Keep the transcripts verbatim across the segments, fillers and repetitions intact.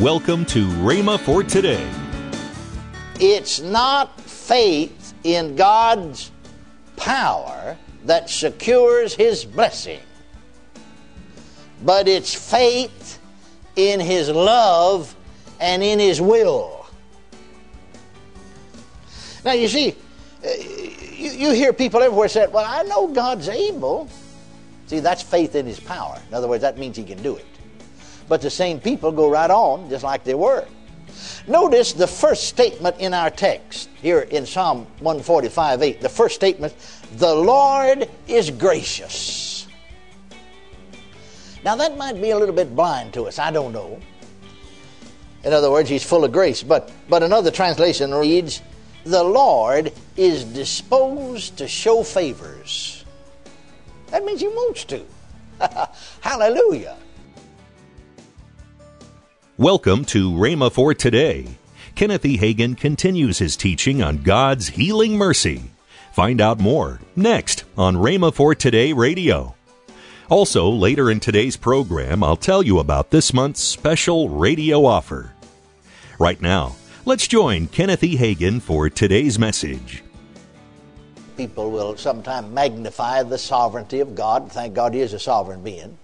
Welcome to Rhema for Today. It's not faith in God's power that secures His blessing, but it's faith in His love and in His will. Now you see, you, you hear people everywhere say, well, I know God's able. See, that's faith in His power. In other words, that means He can do it. But the same people go right on just like they were. Notice the first statement in our text here in Psalm one forty-five, eight. The first statement, the Lord is gracious. Now that might be a little bit blind to us, I don't know. In other words, He's full of grace. But, but another translation reads, the Lord is disposed to show favors. That means He wants to. Hallelujah. Welcome to Rhema for Today. Kenneth E. Hagin continues his teaching on God's healing mercy. Find out more next on Rhema for Today Radio. Also, later in today's program, I'll tell you about this month's special radio offer. Right now, let's join Kenneth E. Hagin for today's message. People will sometimes magnify the sovereignty of God. Thank God He is a sovereign being.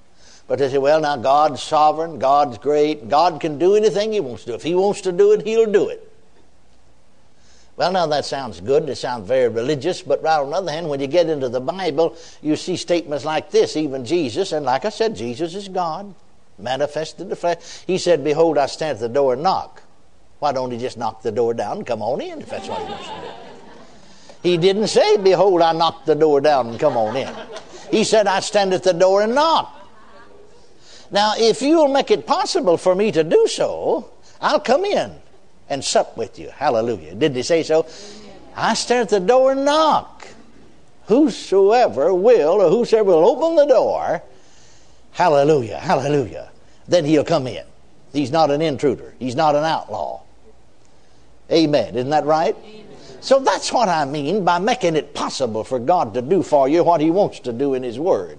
But they say, well, now God's sovereign, God's great, God can do anything He wants to do. If He wants to do it, He'll do it. Well, now that sounds good, it sounds very religious, but right on the other hand, when you get into the Bible, you see statements like this, even Jesus, and like I said, Jesus is God, manifested in the flesh. He said, behold, I stand at the door and knock. Why don't He just knock the door down and come on in if that's what He wants to do? He didn't say, behold, I knock the door down and come on in. He said, I stand at the door and knock. Now, if you'll make it possible for me to do so, I'll come in and sup with you. Hallelujah. Didn't He say so? I stand at the door and knock. Whosoever will, or whosoever will open the door, hallelujah, hallelujah, then He'll come in. He's not an intruder. He's not an outlaw. Amen. Isn't that right? Amen. So that's what I mean by making it possible for God to do for you what He wants to do in His Word.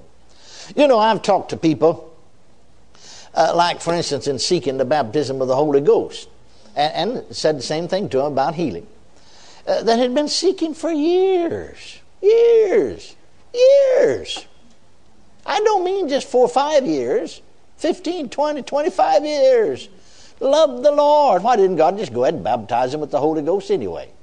You know, I've talked to people, Uh, like, for instance, in seeking the baptism of the Holy Ghost, and, and said the same thing to him about healing, uh, that had been seeking for years, years, years. I don't mean just four or five years, fifteen, twenty, twenty-five years. Love the Lord. Why didn't God just go ahead and baptize him with the Holy Ghost anyway?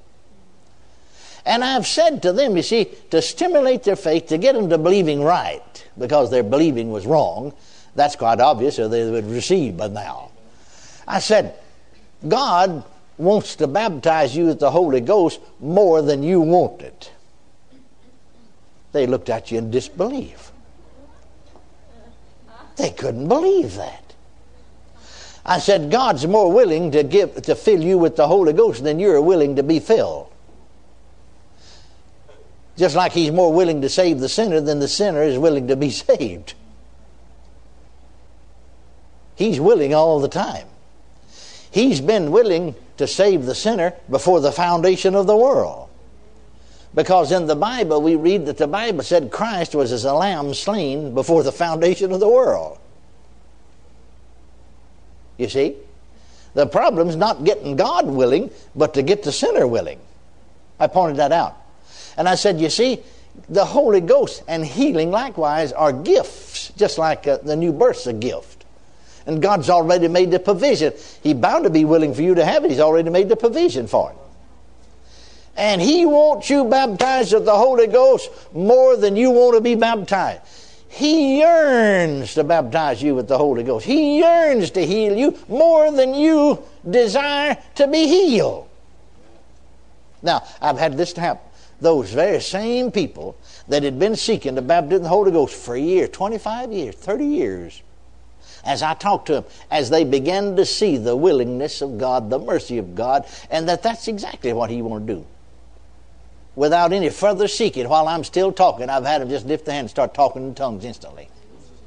And I've said to them, you see, to stimulate their faith, to get them to believing right, because their believing was wrong. That's quite obvious, or they would receive by now. I said, God wants to baptize you with the Holy Ghost more than you want it. They looked at you in disbelief. They couldn't believe that. I said, God's more willing to give to fill you with the Holy Ghost than you're willing to be filled. Just like He's more willing to save the sinner than the sinner is willing to be saved. He's willing all the time. He's been willing to save the sinner before the foundation of the world. Because in the Bible, we read that the Bible said Christ was as a lamb slain before the foundation of the world. You see? The problem's not getting God willing, but to get the sinner willing. I pointed that out. And I said, you see, the Holy Ghost and healing likewise are gifts, just like uh, the new birth's a gift. And God's already made the provision. He's bound to be willing for you to have it. He's already made the provision for it. And He wants you baptized with the Holy Ghost more than you want to be baptized. He yearns to baptize you with the Holy Ghost. He yearns to heal you more than you desire to be healed. Now, I've had this happen. Those very same people that had been seeking the baptism of the Holy Ghost for a year, twenty-five years, thirty years, as I talked to them, as they began to see the willingness of God, the mercy of God, and that that's exactly what He wants to do. Without any further seeking, while I'm still talking, I've had them just lift their hand and start talking in tongues instantly.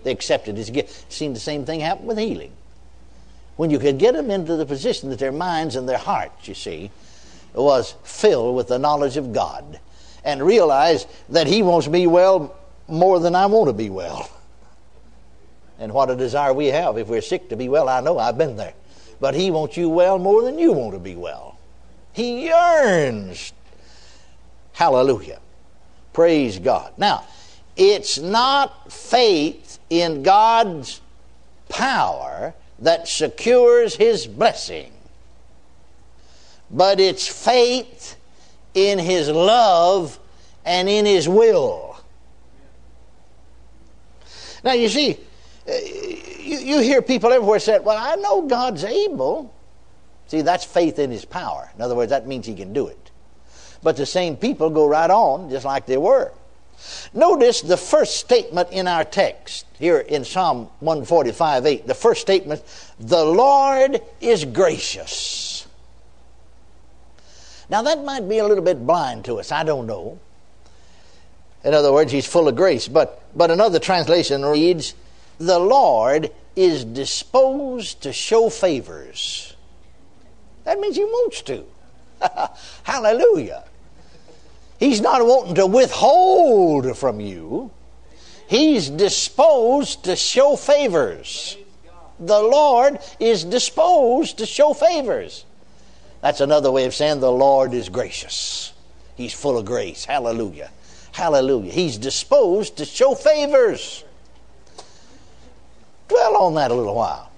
They accepted His gift. Seen the same thing happen with healing. When you could get them into the position that their minds and their hearts, you see, was filled with the knowledge of God, and realize that He wants me well more than I want to be well. And what a desire we have if we're sick to be well. I know I've been there. but he wants you well more than you want to be well. He yearns. Hallelujah. Praise God. Now, it's not faith in God's power that secures his blessing, but it's faith in his love and in his will. Now, you see, you, you hear people everywhere say, well, I know God's able. See, that's faith in his power. In other words, that means he can do it. But the same people go right on just like they were. Notice the first statement in our text here in Psalm one forty-five, eight. The first statement, the Lord is gracious. Now that might be a little bit blind to us. I don't know. In other words, he's full of grace. But, but another translation reads, the Lord is disposed to show favors. That means he wants to. Hallelujah. He's not wanting to withhold from you. He's disposed to show favors. The Lord is disposed to show favors. That's another way of saying the Lord is gracious. He's full of grace. Hallelujah. Hallelujah. He's disposed to show favors. Dwell on that a little while.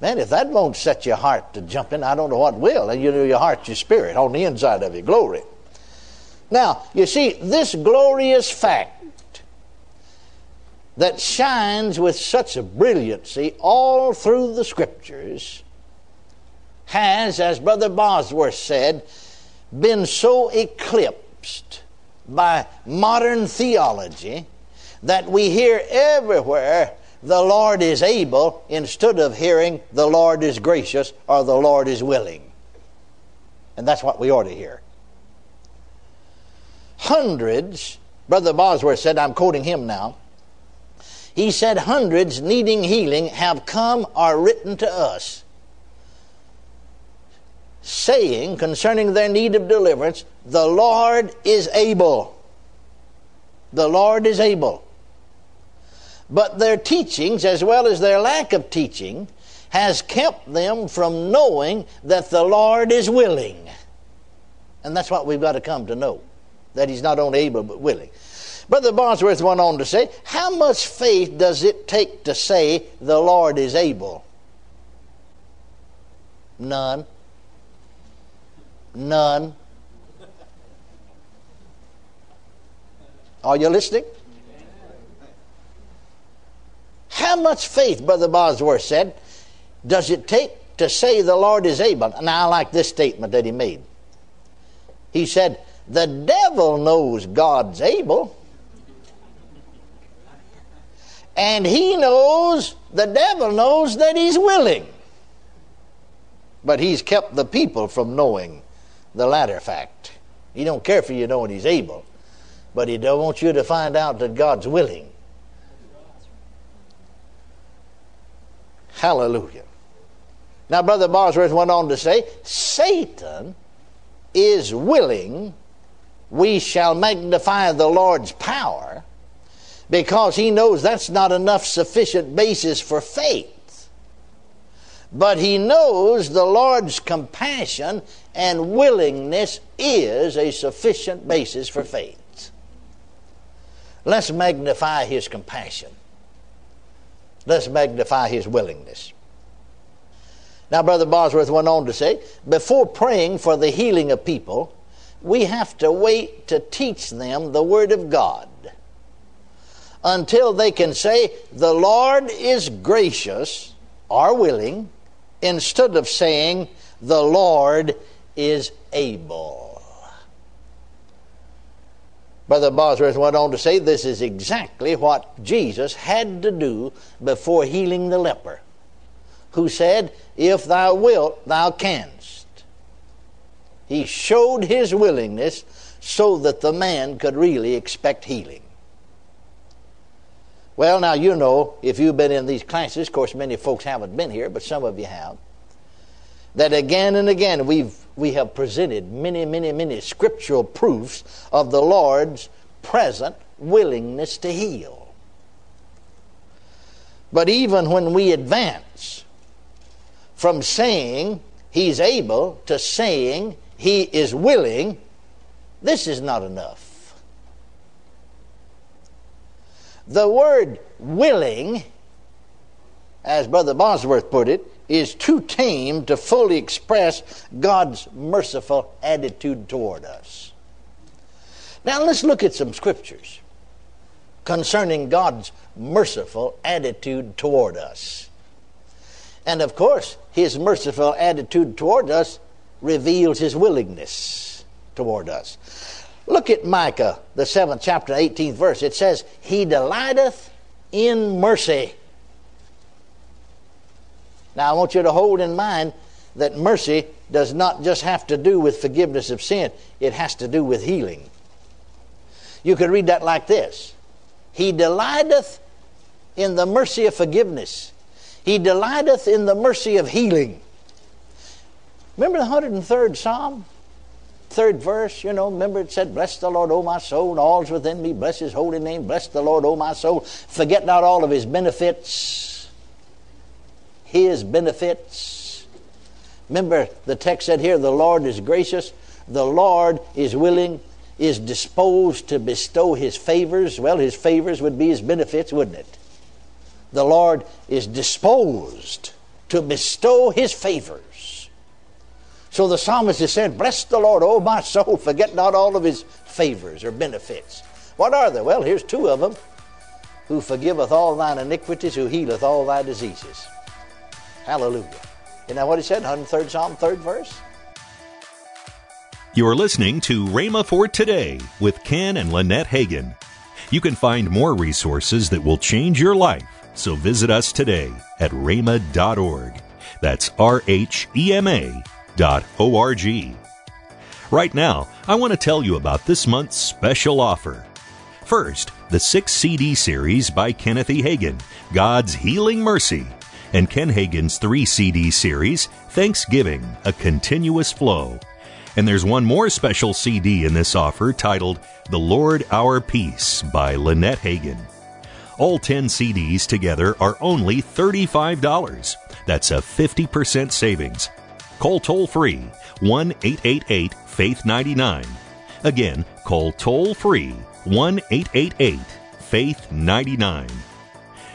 Man, if that won't set your heart to jumping, I don't know what will. And you know your heart, your spirit, on the inside of you. Glory. Now, you see, this glorious fact that shines with such a brilliancy all through the Scriptures has, as Brother Bosworth said, been so eclipsed by modern theology that we hear everywhere the Lord is able instead of hearing the Lord is gracious or the Lord is willing. And that's what we ought to hear. Hundreds, Brother Bosworth said, I'm quoting him now, he said hundreds needing healing have come or written to us saying concerning their need of deliverance, the Lord is able. The Lord is able. But their teachings, as well as their lack of teaching, has kept them from knowing that the Lord is willing. And that's what we've got to come to know, that he's not only able but willing. Brother Bosworth went on to say, how much faith does it take to say the Lord is able? None. None. Are you listening? How much faith, Brother Bosworth said, does it take to say the Lord is able? Now, I like this statement that he made. He said, the devil knows God's able, and he knows, the devil knows that he's willing. But he's kept the people from knowing the latter fact. He don't care for you knowing he's able, but he don't want you to find out that God's willing. Hallelujah. Now, Brother Bosworth went on to say, Satan is willing we shall magnify the Lord's power because he knows that's not enough sufficient basis for faith. But he knows the Lord's compassion and willingness is a sufficient basis for faith. Let's magnify his compassion. Let's magnify his willingness. Now, Brother Bosworth went on to say, before praying for the healing of people, we have to wait to teach them the Word of God until they can say, the Lord is gracious or willing, instead of saying, the Lord is able. Brother Bosworth went on to say, this is exactly what Jesus had to do before healing the leper, who said, if thou wilt, thou canst. He showed his willingness so that the man could really expect healing. Well, now, you know, if you've been in these classes, of course, many folks haven't been here, but some of you have, that again and again we've we have presented many, many, many scriptural proofs of the Lord's present willingness to heal. But even when we advance from saying he's able to saying he is willing, this is not enough. The word willing, as Brother Bosworth put it, is too tame to fully express God's merciful attitude toward us. Now let's look at some scriptures concerning God's merciful attitude toward us. And of course, his merciful attitude toward us reveals his willingness toward us. Look at Micah, the seventh chapter, eighteenth verse. It says, "He delighteth in mercy." Now, I want you to hold in mind that mercy does not just have to do with forgiveness of sin. It has to do with healing. You could read that like this. He delighteth in the mercy of forgiveness. He delighteth in the mercy of healing. Remember the one hundred third Psalm? Third verse, you know, remember it said, "Bless the Lord, O my soul, and all's within me. Bless his holy name. Bless the Lord, O my soul. Forget not all of his benefits." His benefits. Remember, the text said here, the Lord is gracious, the Lord is willing, is disposed to bestow his favors. Well, his favors would be his benefits, wouldn't it? The Lord is disposed to bestow his favors. So the psalmist is saying, "Bless the Lord, O my soul, forget not all of his favors," or benefits. What are they? Well, here's two of them. "Who forgiveth all thine iniquities, who healeth all thy diseases." Hallelujah. Isn't that what he said? one hundred third Psalm, third verse. You're listening to Rhema for Today with Ken and Lynette Hagin. You can find more resources that will change your life, so visit us today at rhema dot org. That's R H E M A dot O R G. Right now, I want to tell you about this month's special offer. First, the six C D series by Kenneth E. Hagin, God's Healing Mercy, and Ken Hagin's three C D series, Thanksgiving, A Continuous Flow. And there's one more special C D in this offer titled The Lord Our Peace by Lynette Hagin. All ten C Ds together are only thirty-five dollars. That's a fifty percent savings. Call toll-free one eight eight eight, faith nine nine. Again, call toll-free one eight eight eight, faith nine nine.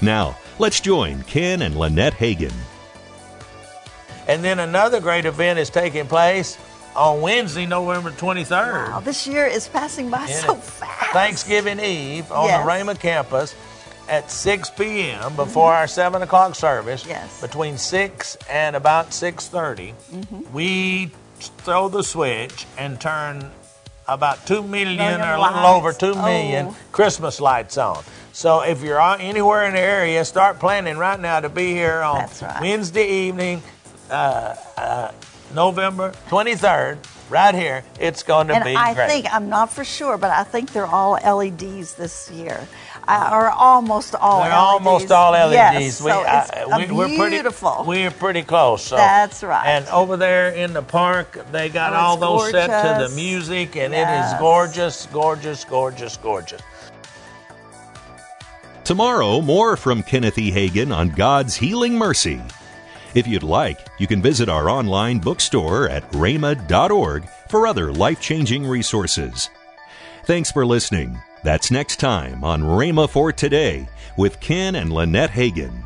Now, let's join Ken and Lynette Hagin. And then another great event is taking place on Wednesday, November twenty-third. Wow, this year is passing by so fast. Thanksgiving Eve on yes. the Rhema campus at six p.m. before mm-hmm. our seven o'clock service. Yes. Between six and about six thirty, mm-hmm. we throw the switch and turn about two million or a little over two million oh. Christmas lights on. So if you're anywhere in the area, start planning right now to be here on That's right. Wednesday evening, uh, uh, November twenty-third, right here. It's going to and be I great. I think, I'm not for sure, but I think they're all L E Ds this year, uh, or almost all they're L E Ds. They're almost all L E Ds. Yes, we, so it's I, we, we're beautiful. Pretty, we're pretty close. So. That's right. And over there in the park, they got oh, all those gorgeous. Set to the music, and yes. it is gorgeous, gorgeous, gorgeous, gorgeous. Tomorrow, more from Kenneth E. Hagin on God's Healing Mercy. If you'd like, you can visit our online bookstore at rhema dot org for other life-changing resources. Thanks for listening. That's next time on Rhema for Today with Ken and Lynette Hagin.